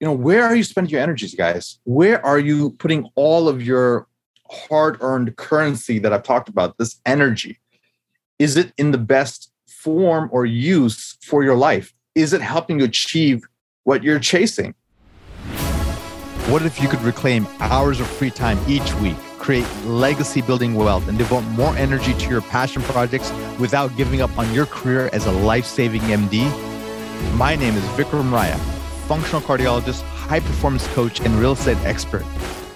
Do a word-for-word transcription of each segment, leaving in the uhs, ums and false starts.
you know, where are you spending your energies, guys? Where are you putting all of your hard-earned currency that I've talked about, this energy? Is it in the best form or use for your life? Is it helping you achieve what you're chasing? What if you could reclaim hours of free time each week, create legacy-building wealth, and devote more energy to your passion projects without giving up on your career as a life-saving M D? My name is Vikram Raya, functional cardiologist, high-performance coach, and real estate expert.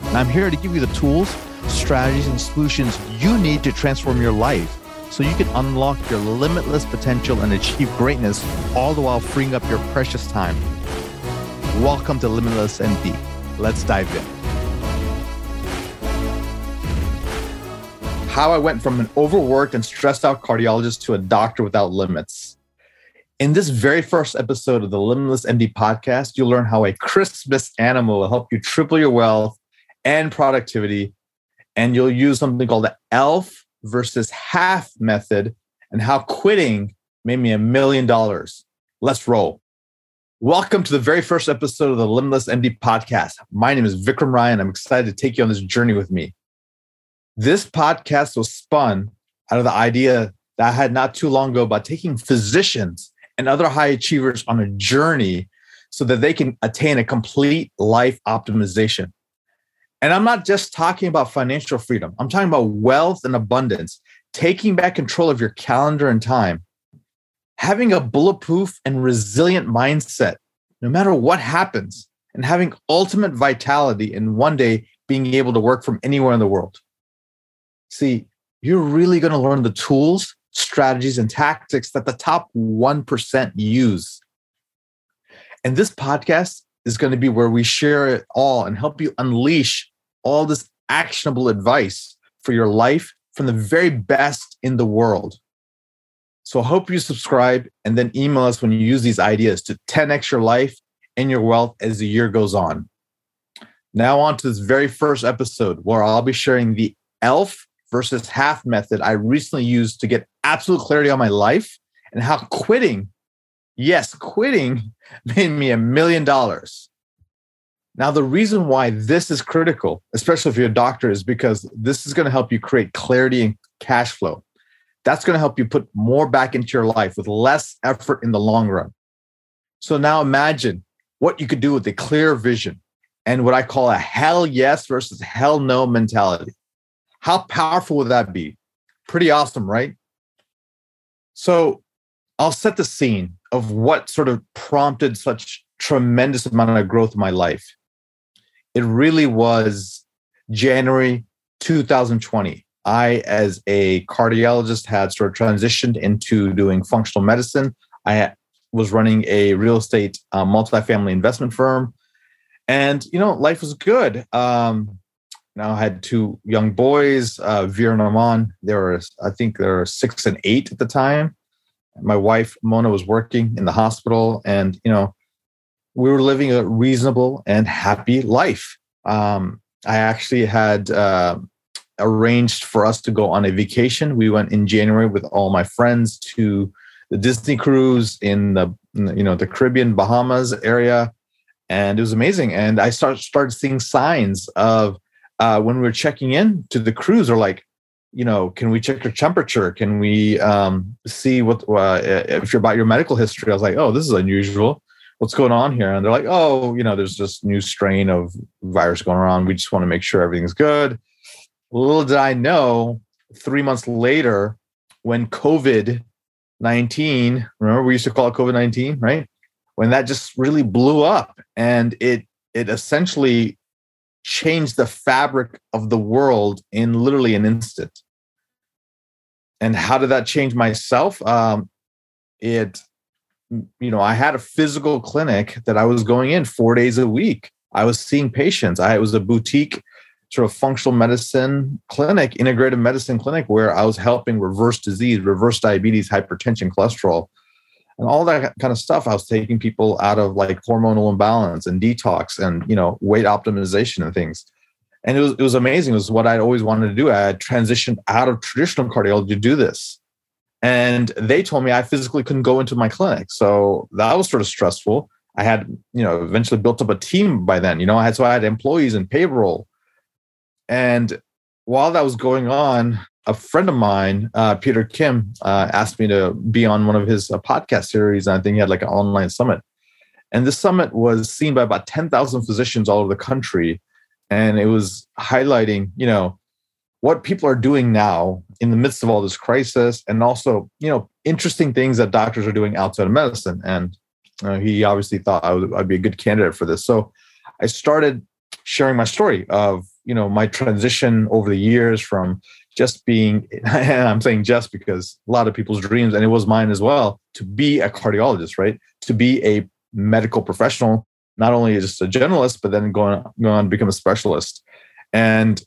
And I'm here to give you the tools, strategies, and solutions you need to transform your life so you can unlock your limitless potential and achieve greatness, all the while freeing up your precious time. Welcome to Limitless M D. Let's dive in. How I went from an overworked and stressed out cardiologist to a doctor without limits. In this very first episode of the Limitless M D podcast, you'll learn how a Christmas animal will help you triple your wealth and productivity. And you'll use something called the E L F versus HALF method and how quitting made me a million dollars. Let's roll. Welcome to the very first episode of the Limitless M D podcast. My name is Vikram Ryan. I'm excited to take you on this journey with me. This podcast was spun out of the idea that I had not too long ago about taking physicians and other high achievers on a journey so that they can attain a complete life optimization. And I'm not just talking about financial freedom. I'm talking about wealth and abundance, taking back control of your calendar and time. Having a bulletproof and resilient mindset, no matter what happens, and having ultimate vitality and one day being able to work from anywhere in the world. See, you're really going to learn the tools, strategies, and tactics that the top one percent use. And this podcast is going to be where we share it all and help you unleash all this actionable advice for your life from the very best in the world. So I hope you subscribe and then email us when you use these ideas to ten x your life and your wealth as the year goes on. Now on to this very first episode where I'll be sharing the E L F versus HALF method I recently used to get absolute clarity on my life and how quitting, yes, quitting made me a million dollars. Now, the reason why this is critical, especially if you're a doctor, is because this is going to help you create clarity and cash flow. That's going to help you put more back into your life with less effort in the long run. So now imagine what you could do with a clear vision and what I call a hell yes versus hell no mentality. How powerful would that be? Pretty awesome, right? So I'll set the scene of what sort of prompted such tremendous amount of growth in my life. It really was January two thousand twenty. I, as a cardiologist, had sort of transitioned into doing functional medicine. I was running a real estate uh, multifamily investment firm. And, you know, life was good. Um, now I had two young boys, uh, Veer and Arman. They were, I think they were six and eight at the time. My wife, Mona, was working in the hospital. And, you know, we were living a reasonable and happy life. Um, I actually had... Uh, arranged for us to go on a vacation. We went in January with all my friends to the Disney cruise in the, you know, the Caribbean, Bahamas area. And it was amazing. And I start, started seeing signs of uh, when we were checking in to the cruise, or like, you know, can we check your temperature? Can we um, see what, uh, if you're about your medical history? I was like, oh, this is unusual. What's going on here? And they're like, oh, you know, there's this new strain of virus going around. We just want to make sure everything's good. Little did I know, three months later, when COVID nineteen, remember we used to call it COVID nineteen, right? When that just really blew up, and it it essentially changed the fabric of the world in literally an instant. And how did that change myself? Um, it, you know, I had a physical clinic that I was going in four days a week. I was seeing patients. I it was a boutique sort of functional medicine clinic, integrative medicine clinic, where I was helping reverse disease, reverse diabetes, hypertension, cholesterol, and all that kind of stuff. I was taking people out of like hormonal imbalance and detox and, you know, weight optimization and things. And it was, it was amazing. It was what I'd always wanted to do. I had transitioned out of traditional cardiology to do this. And they told me I physically couldn't go into my clinic. So that was sort of stressful. I had, you know, eventually built up a team by then, you know, I had, so I had employees and payroll. And while that was going on, a friend of mine, uh, Peter Kim, uh, asked me to be on one of his uh, podcast series. And I think he had like an online summit. And this summit was seen by about ten thousand physicians all over the country. And it was highlighting, you know, what people are doing now in the midst of all this crisis, and also, you know, interesting things that doctors are doing outside of medicine. And uh, he obviously thought I would, I'd be a good candidate for this. So I started sharing my story of, you know, my transition over the years from just being, and I'm saying just because a lot of people's dreams, and it was mine as well, to be a cardiologist, right? To be a medical professional, not only just a generalist, but then going on, going on to become a specialist. And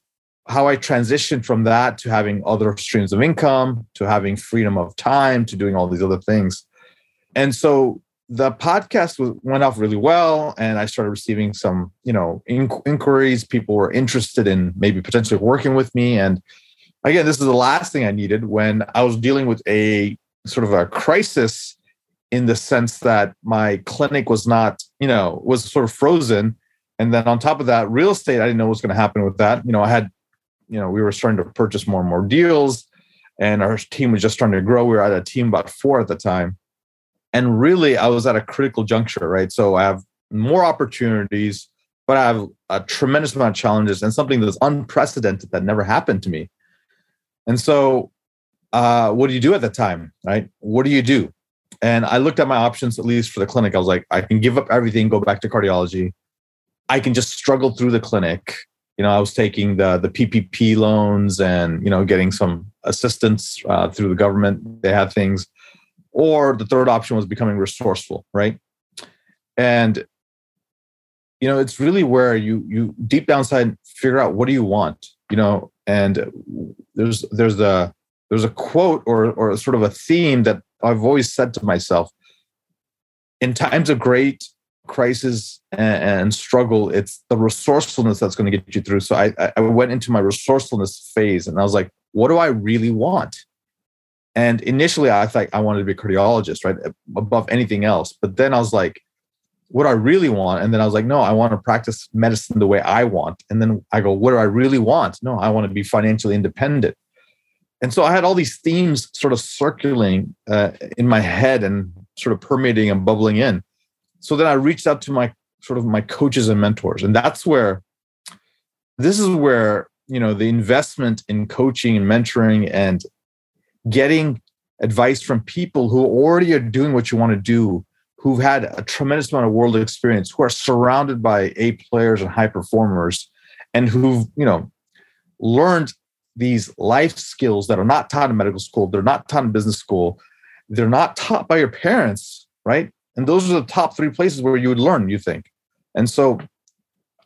how I transitioned from that to having other streams of income, to having freedom of time, to doing all these other things. And so the podcast was, went off really well. And I started receiving some, you know, inqu- inquiries. People were interested in maybe potentially working with me. And again, this is the last thing I needed when I was dealing with a sort of a crisis, in the sense that my clinic was not, you know, was sort of frozen. And then on top of that, real estate, I didn't know what was going to happen with that. You know, I had, you know, we were starting to purchase more and more deals, and our team was just starting to grow. We were at a team about four at the time. And really, I was at a critical juncture, right? So I have more opportunities, but I have a tremendous amount of challenges and something that's unprecedented that never happened to me. And so uh, what do you do at that time, right? What do you do? And I looked at my options, at least for the clinic. I was like, I can give up everything, go back to cardiology. I can just struggle through the clinic. You know, I was taking the the P P P loans and, you know, getting some assistance uh, through the government. They had things. Or the third option was becoming resourceful, right? And, you know, it's really where you you deep down inside figure out what do you want, you know. And there's there's a there's a quote or or sort of a theme that I've always said to myself, in times of great crisis and struggle, it's the resourcefulness that's going to get you through. So I, I went into my resourcefulness phase, and I was like, what do I really want? And initially I thought I wanted to be a cardiologist, right? Above anything else. But then I was like, what do I really want? And then I was like, no, I want to practice medicine the way I want. And then I go, what do I really want? No, I want to be financially independent. And so I had all these themes sort of circling uh, in my head and sort of permeating and bubbling in. So then I reached out to my sort of my coaches and mentors. And that's where, this is where, you know, the investment in coaching and mentoring and getting advice from people who already are doing what you want to do, who've had a tremendous amount of world experience, who are surrounded by A players and high performers, and who've, you know, learned these life skills that are not taught in medical school. They're not taught in business school. They're not taught by your parents, right? And those are the top three places where you would learn, you think. And so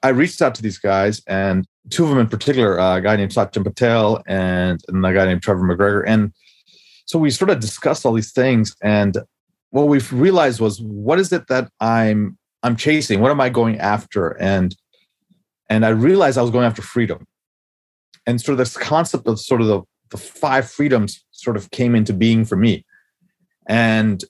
I reached out to these guys, and two of them in particular, a guy named Sachin Patel and a guy named Trevor McGregor. And so we sort of discussed all these things. And what we've realized was, what is it that I'm I'm chasing? What am I going after? And, and I realized I was going after freedom. And so this concept of sort of the, the five freedoms sort of came into being for me. And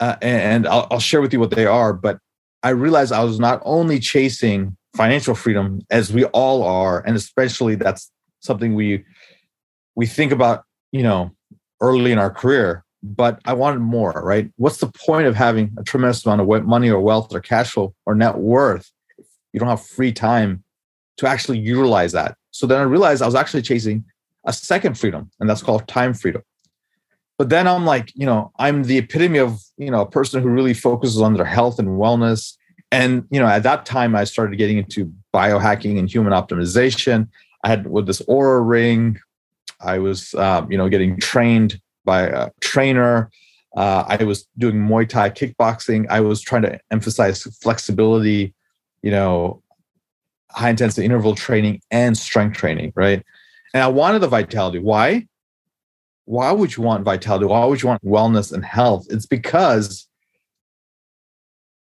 uh, and I'll, I'll share with you what they are. But I realized I was not only chasing financial freedom, as we all are, and especially that's something we we think about, you know, early in our career. But I wanted more, right? What's the point of having a tremendous amount of money or wealth or cash flow or net worth if you don't have free time to actually utilize that? So then I realized I was actually chasing a second freedom, and that's called time freedom. But then I'm like, you know, I'm the epitome of, you know, a person who really focuses on their health and wellness. And, you know, at that time I started getting into biohacking and human optimization. I had with this Oura ring, I was, um, you know, getting trained by a trainer. Uh, I was doing Muay Thai kickboxing. I was trying to emphasize flexibility, you know, high intensity interval training and strength training, right? And I wanted the vitality. Why? Why would you want vitality? Why would you want wellness and health? It's because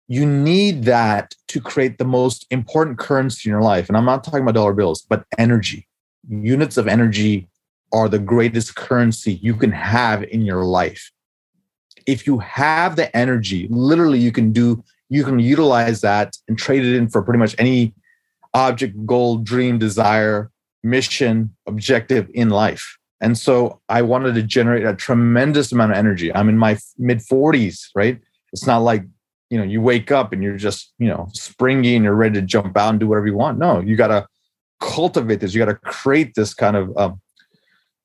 you need that to create the most important currency in your life. And I'm not talking about dollar bills, but energy. Units of energy are the greatest currency you can have in your life. If you have the energy, literally you can do you can utilize that and trade it in for pretty much any object, goal, dream, desire, mission, objective in life. And so I wanted to generate a tremendous amount of energy. I'm in my mid forties, right? It's not like, you know, you wake up and you're just, you know, springy and you're ready to jump out and do whatever you want. No, you got to cultivate this. You got to create this kind of uh,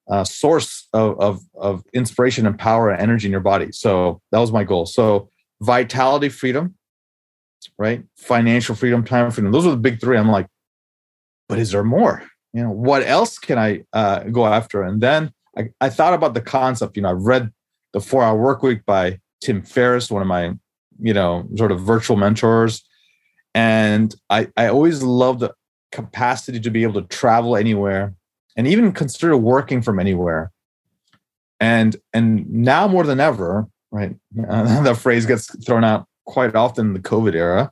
uh, source of, of, of inspiration and power and energy in your body. So that was my goal. So vitality, freedom, right? Financial freedom, time freedom. Those are the big three. I'm like, but is there more? You know, what else can I uh, go after? And then I, I thought about the concept. You know, I read The four hour Work Week by Tim Ferriss, one of my, you know, sort of virtual mentors. And I, I always loved the capacity to be able to travel anywhere and even consider working from anywhere. And, and now more than ever, right? Uh, that phrase gets thrown out quite often in the COVID era.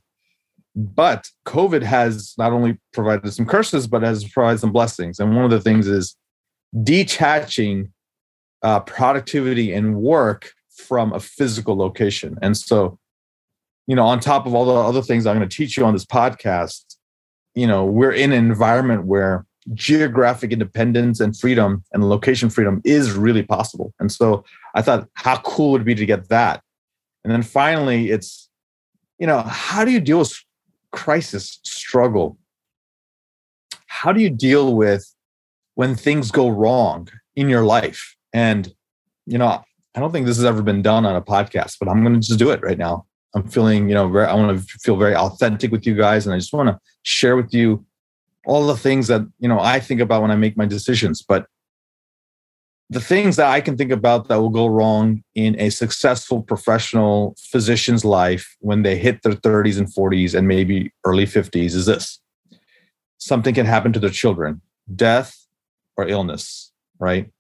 But COVID has not only provided some curses, but has provided some blessings. And one of the things is detaching uh, productivity and work from a physical location. And so, you know, on top of all the other things I'm going to teach you on this podcast, you know, we're in an environment where geographic independence and freedom and location freedom is really possible. And so I thought, how cool would it be to get that? And then finally, it's, you know, how do you deal with crisis, struggle? How do you deal with when things go wrong in your life? And, you know, I don't think this has ever been done on a podcast, but I'm going to just do it right now. I'm feeling, you know, very, I want to feel very authentic with you guys. And I just want to share with you all the things that, you know, I think about when I make my decisions. But the things that I can think about that will go wrong in a successful professional physician's life when they hit their thirties and forties and maybe early fifties is this. Something can happen to their children, death or illness, right?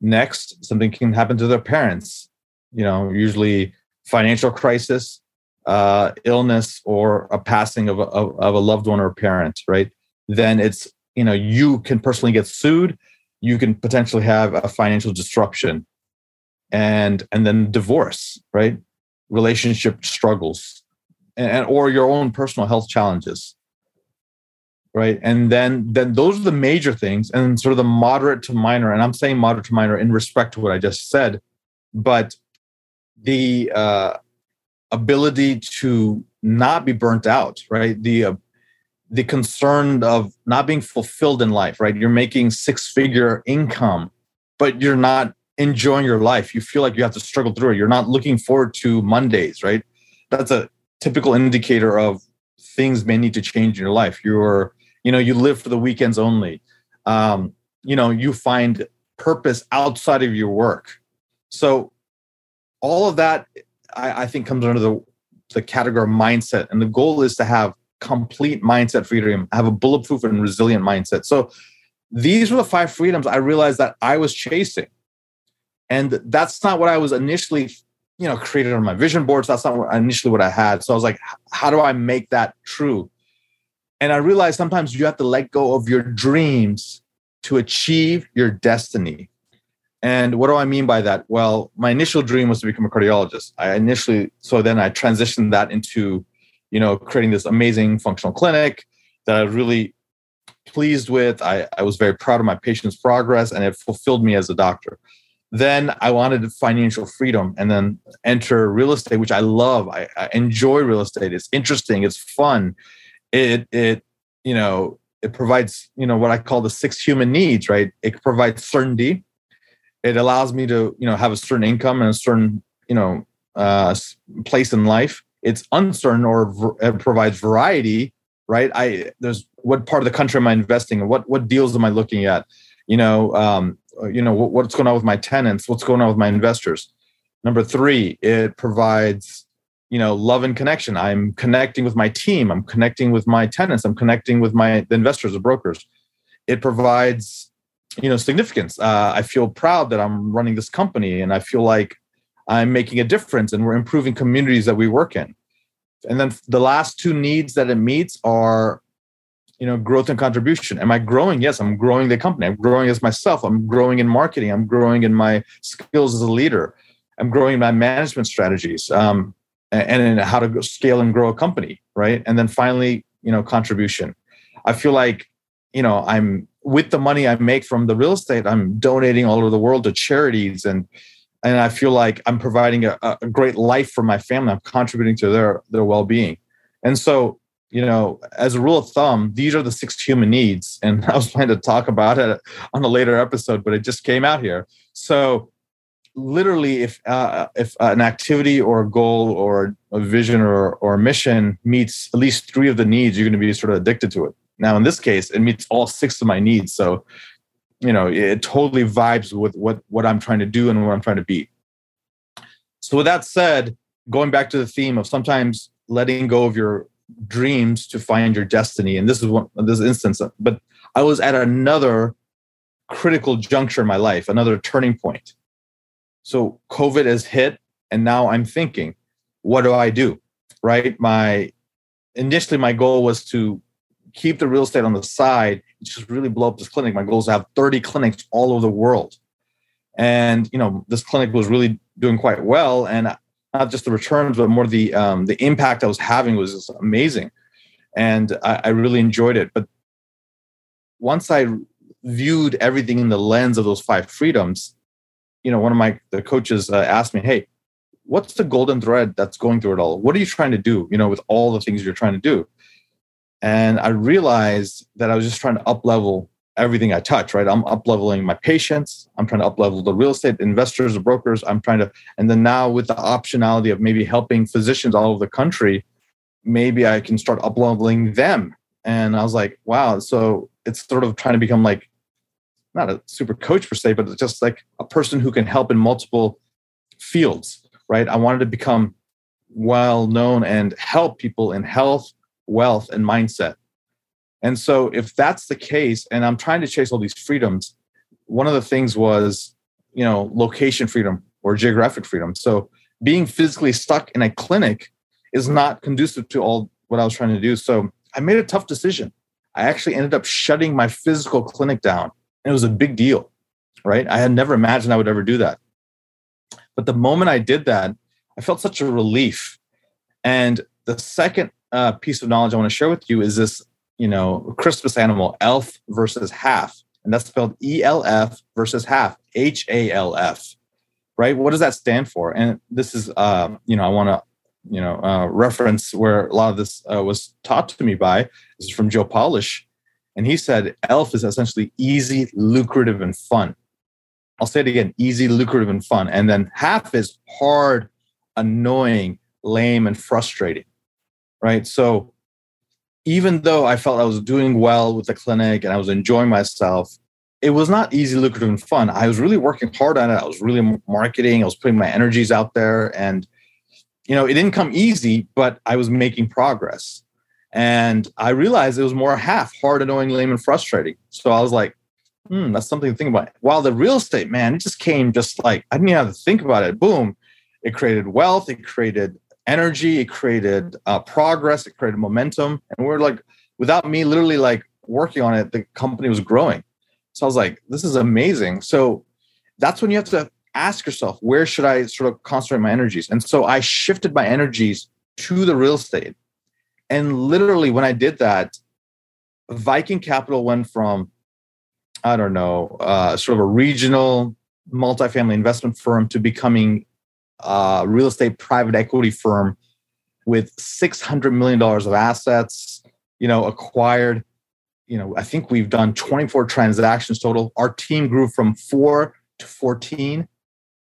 Next, something can happen to their parents, you know, usually financial crisis, uh, illness, or a passing of a, of a loved one or a parent, right? Then it's, you know, you can personally get sued. You can potentially have a financial disruption, and and then divorce, right? Relationship struggles, and, and or your own personal health challenges, right? And then then those are the major things, and sort of the moderate to minor. And I'm saying moderate to minor in respect to what I just said, but the uh, ability to not be burnt out, right? The uh, the concern of not being fulfilled in life, right? You're making six-figure income, but you're not enjoying your life. You feel like you have to struggle through it. You're not looking forward to Mondays, right? That's a typical indicator of things may need to change in your life. You're, you know, you live for the weekends only. Um, you know, you find purpose outside of your work. So all of that, I, I think, comes under the, the category of mindset. And the goal is to have complete mindset freedom, have a bulletproof and resilient mindset. So these were the five freedoms I realized that I was chasing. And that's not what I was initially, you know, created on my vision boards. That's not initially what I had. So I was like, how do I make that true? And I realized sometimes you have to let go of your dreams to achieve your destiny. And what do I mean by that? Well, my initial dream was to become a cardiologist. I initially, so then I transitioned that into, you know, creating this amazing functional clinic that I was really pleased with. I, I was very proud of my patients' progress, and it fulfilled me as a doctor. Then I wanted financial freedom and then enter real estate, which I love. I, I enjoy real estate. It's interesting. It's fun. It, it, you know, it provides, you know, what I call the six human needs, right? It provides certainty. It allows me to, you know, have a certain income and a certain, you know, uh, place in life. It's uncertain, or it provides variety, right? I there's what part of the country am I investing in? What what deals am I looking at? You know, um, you know what, what's going on with my tenants? What's going on with my investors? Number three, it provides, you know, love and connection. I'm connecting with my team. I'm connecting with my tenants. I'm connecting with my the investors or brokers. It provides, you know, significance. Uh, I feel proud that I'm running this company, and I feel like I'm making a difference, and we're improving communities that we work in. And then the last two needs that it meets are, you know, growth and contribution. Am I growing? Yes, I'm growing the company. I'm growing as myself. I'm growing in marketing. I'm growing in my skills as a leader. I'm growing in my management strategies. Um, and then how to scale and grow a company, right? And then finally, you know, contribution. I feel like, you know, I'm with the money I make from the real estate, I'm donating all over the world to charities, and and I feel like I'm providing a, a great life for my family. I'm contributing to their their well-being. And so, you know, as a rule of thumb, these are the six human needs. And I was planning to talk about it on a later episode, but it just came out here. So literally, if uh, if an activity or a goal or a vision or, or a mission meets at least three of the needs, you're going to be sort of addicted to it. Now, in this case, it meets all six of my needs. So, you know, it totally vibes with what, what I'm trying to do and what I'm trying to be. So with that said, going back to the theme of sometimes letting go of your dreams to find your destiny. And this is one, this instance, but I was at another critical juncture in my life, another turning point. So COVID has hit, and now I'm thinking, what do I do? Right? My, initially my goal was to keep the real estate on the side, just really blow up this clinic. My goal is to have thirty clinics all over the world. And, you know, this clinic was really doing quite well. And not just the returns, but more the um, the impact I was having was just amazing. And I, I really enjoyed it. But once I viewed everything in the lens of those five freedoms, you know, one of my the coaches uh, asked me, hey, what's the golden thread that's going through it all? What are you trying to do, you know, with all the things you're trying to do? And I realized that I was just trying to up-level everything I touch, right? I'm up-leveling my patients. I'm trying to up-level the real estate investors, the brokers. I'm trying to, and then now with the optionality of maybe helping physicians all over the country, maybe I can start up-leveling them. And I was like, wow. So it's sort of trying to become like, not a super coach per se, but it's just like a person who can help in multiple fields, right? I wanted to become well-known and help people in health, wealth, and mindset. And so if that's the case, and I'm trying to chase all these freedoms, one of the things was, you know, location freedom or geographic freedom. So being physically stuck in a clinic is not conducive to all what I was trying to do. So I made a tough decision. I actually ended up shutting my physical clinic down. And it was a big deal, right? I had never imagined I would ever do that. But the moment I did that, I felt such a relief. And the second uh, piece of knowledge I want to share with you is this, you know, Christmas animal, E L F versus HALF. And that's spelled E L F versus HALF, H A L F, right? What does that stand for? And this is, uh, you know, I want to, you know, uh, reference where a lot of this uh, was taught to me by. This is from Joe Polish. And he said, E L F is essentially easy, lucrative, and fun. I'll say it again, easy, lucrative, and fun. And then HALF is hard, annoying, lame, and frustrating, right? So even though I felt I was doing well with the clinic and I was enjoying myself, it was not easy, lucrative, and fun. I was really working hard on it. I was really marketing. I was putting my energies out there. And, you know, it didn't come easy, but I was making progress. And I realized it was more half, hard, annoying, lame, and frustrating. So I was like, hmm, that's something to think about. While the real estate, man, it just came just like, I didn't even have to think about it. Boom. It created wealth. It created energy, it created uh, progress, it created momentum. And we're like, without me literally like working on it, the company was growing. So I was like, this is amazing. So that's when you have to ask yourself, where should I sort of concentrate my energies? And so I shifted my energies to the real estate. And literally when I did that, Viking Capital went from, I don't know, uh, sort of a regional multifamily investment firm to becoming Uh, real estate private equity firm with six hundred million dollars of assets, you know, acquired. You know, I think we've done twenty-four transactions total. Our team grew from four to fourteen,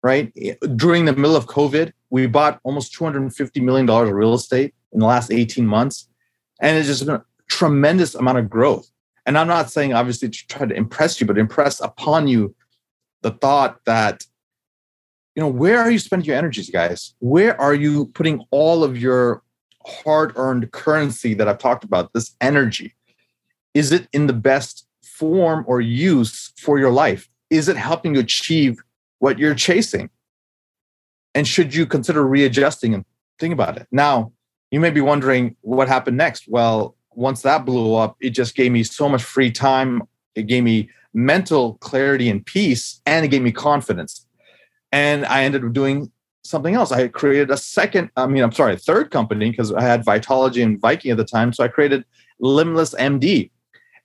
right? During the middle of COVID, we bought almost two hundred fifty million dollars of real estate in the last eighteen months. And it's just been a tremendous amount of growth. And I'm not saying obviously to try to impress you, but impress upon you the thought that, you know, where are you spending your energies, guys? Where are you putting all of your hard-earned currency that I've talked about, this energy? Is it in the best form or use for your life? Is it helping you achieve what you're chasing? And should you consider readjusting and think about it? Now, you may be wondering what happened next. Well, once that blew up, it just gave me so much free time. It gave me mental clarity and peace, and it gave me confidence. And I ended up doing something else. I had created a second, I mean, I'm sorry, a third company, because I had Vitology and Viking at the time. So I created Limitless M D.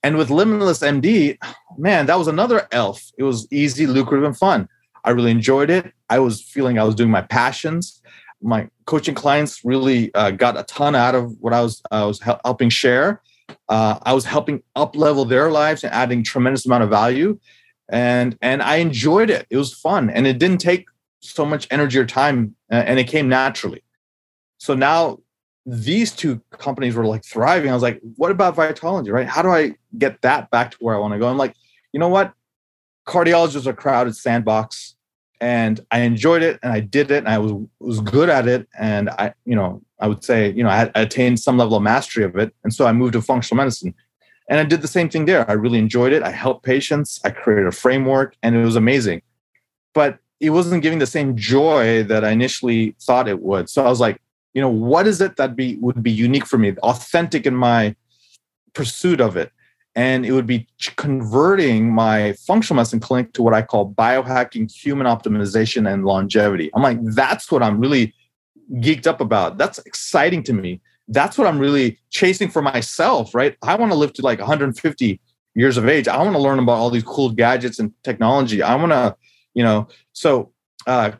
And with Limitless M D, man, that was another E L F. It was easy, lucrative, and fun. I really enjoyed it. I was feeling I was doing my passions. My coaching clients really uh, got a ton out of what I was I was helping share. Uh, I was helping up-level their lives and adding tremendous amount of value. And, and I enjoyed it. It was fun. And it didn't take so much energy or time, uh, and it came naturally. So now these two companies were like thriving. I was like, what about Vitology, right? How do I get that back to where I want to go? I'm like, you know what? Cardiologists are a crowded sandbox, and I enjoyed it, and I did it, and I was was good at it. And I, you know, I would say, you know, I had I attained some level of mastery of it. And so I moved to functional medicine, and I did the same thing there. I really enjoyed it. I helped patients. I created a framework, and it was amazing. But it wasn't giving the same joy that I initially thought it would. So I was like, you know, what is it that be would be unique for me, authentic in my pursuit of it? And it would be converting my functional medicine clinic to what I call biohacking, human optimization, and longevity. I'm like, that's what I'm really geeked up about. That's exciting to me. That's what I'm really chasing for myself, right? I want to live to like one hundred fifty years of age. I want to learn about all these cool gadgets and technology. I want to, you know, so uh,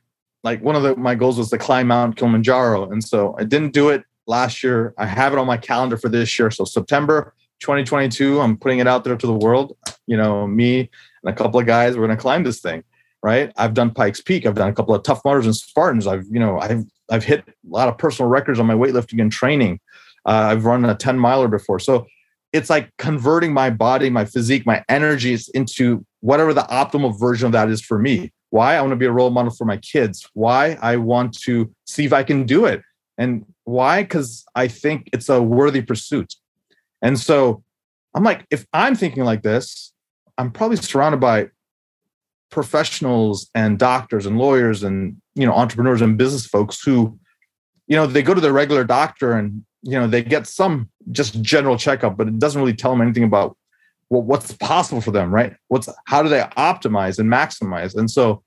like one of the, my goals was to climb Mount Kilimanjaro. And so I didn't do it last year. I have it on my calendar for this year. So September twenty twenty-two, I'm putting it out there to the world. You know, me and a couple of guys, we're going to climb this thing, right? I've done Pike's Peak. I've done a couple of Tough Mudders and Spartans. I've, you know, I've, I've hit a lot of personal records on my weightlifting and training. Uh, I've run a ten miler before. So it's like converting my body, my physique, my energies into whatever the optimal version of that is for me. Why? I want to be a role model for my kids. Why? I want to see if I can do it. And why? Because I think it's a worthy pursuit. And so I'm like, if I'm thinking like this, I'm probably surrounded by professionals and doctors and lawyers and, you know, entrepreneurs and business folks who, you know, they go to their regular doctor and, you know, they get some just general checkup, but it doesn't really tell them anything about well, what's possible for them, right? What's how do they optimize and maximize? And so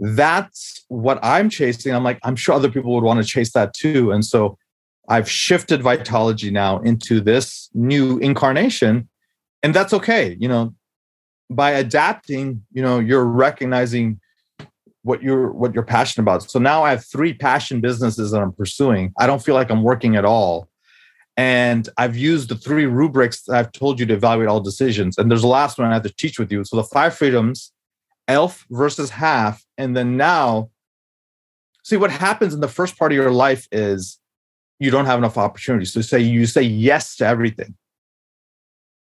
that's what I'm chasing. I'm like, I'm sure other people would want to chase that too. And so I've shifted Vitology now into this new incarnation, and that's okay. You know, by adapting, you know, you're recognizing what you're what you're passionate about. So now I have three passion businesses that I'm pursuing. I don't feel like I'm working at all. And I've used the three rubrics that I've told you to evaluate all decisions. And there's the last one I have to teach with you. So the five freedoms, E L F versus HALF. And then now, see what happens in the first part of your life is you don't have enough opportunities. So say you say yes to everything.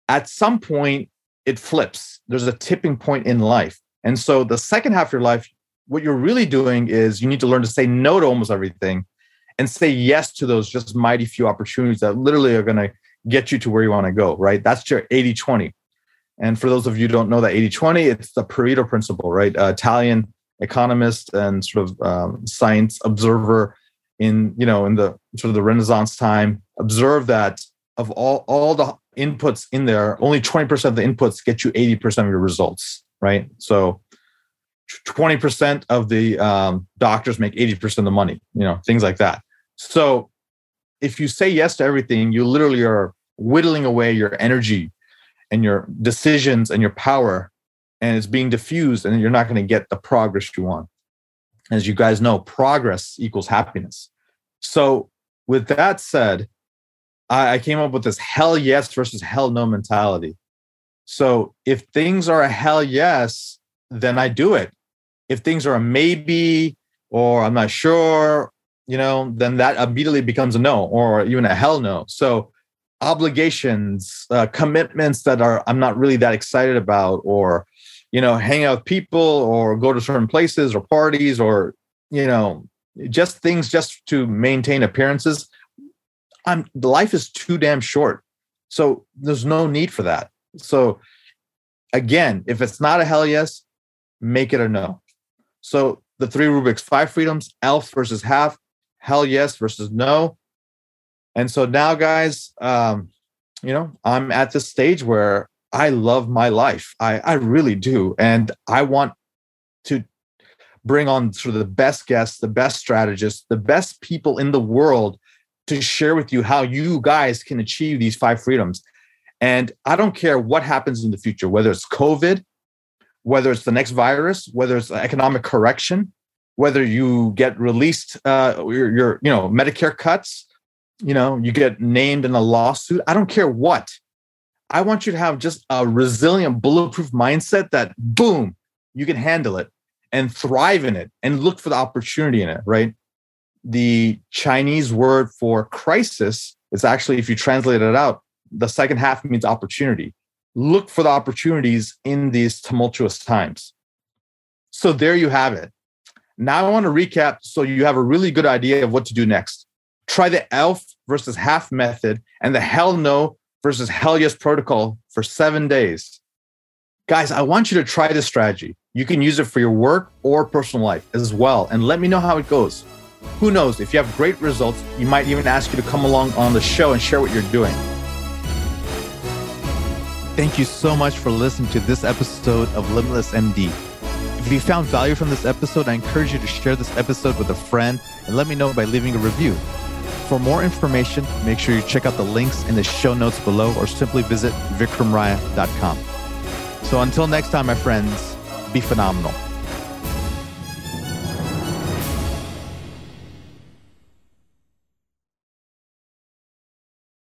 At some point, it flips. There's a tipping point in life. And so the second half of your life, what you're really doing is you need to learn to say no to almost everything, and say yes to those just mighty few opportunities that literally are going to get you to where you want to go, right? That's your eighty twenty. And for those of you who don't know that eighty twenty, it's the Pareto principle, right? Uh, Italian economist and sort of um, science observer in, you know, in the sort of the Renaissance time, observed that of all, all the inputs in there, only twenty percent of the inputs get you eighty percent of your results, right? So twenty percent of the um, doctors make eighty percent of the money, you know, things like that. So if you say yes to everything, you literally are whittling away your energy and your decisions and your power, and it's being diffused, and you're not going to get the progress you want. As you guys know, progress equals happiness. So with that said, I, I came up with this hell yes versus hell no mentality. So if things are a hell yes, then I do it. If things are a maybe, or I'm not sure, you know, then that immediately becomes a no, or even a hell no. So obligations, uh, commitments that are I'm not really that excited about, or, you know, hang out with people or go to certain places or parties, or, you know, just things just to maintain appearances. I'm life is too damn short. So there's no need for that. So again, if it's not a hell yes, make it a no. So the three rubrics, five freedoms, E L F versus HALF, hell yes versus no. And so now, guys, um, you know, I'm at this stage where I love my life. I, I really do. And I want to bring on sort of the best guests, the best strategists, the best people in the world to share with you how you guys can achieve these five freedoms. And I don't care what happens in the future, whether it's COVID, whether it's the next virus, whether it's economic correction, whether you get released, uh, your, your you know, Medicare cuts, you know, you get named in a lawsuit. I don't care what. I want you to have just a resilient, bulletproof mindset that, boom, you can handle it and thrive in it and look for the opportunity in it, right? The Chinese word for crisis is actually, if you translate it out, the second half means opportunity. Look for the opportunities in these tumultuous times. So there you have it. Now I want to recap so you have a really good idea of what to do next. Try the E L F versus HALF method and the Hell No versus Hell Yes protocol for seven days. Guys, I want you to try this strategy. You can use it for your work or personal life as well. And let me know how it goes. Who knows? If you have great results, you might even ask you to come along on the show and share what you're doing. Thank you so much for listening to this episode of Limitless M D. If you found value from this episode, I encourage you to share this episode with a friend and let me know by leaving a review. For more information, make sure you check out the links in the show notes below or simply visit vikram raya dot com. So until next time, my friends, be phenomenal.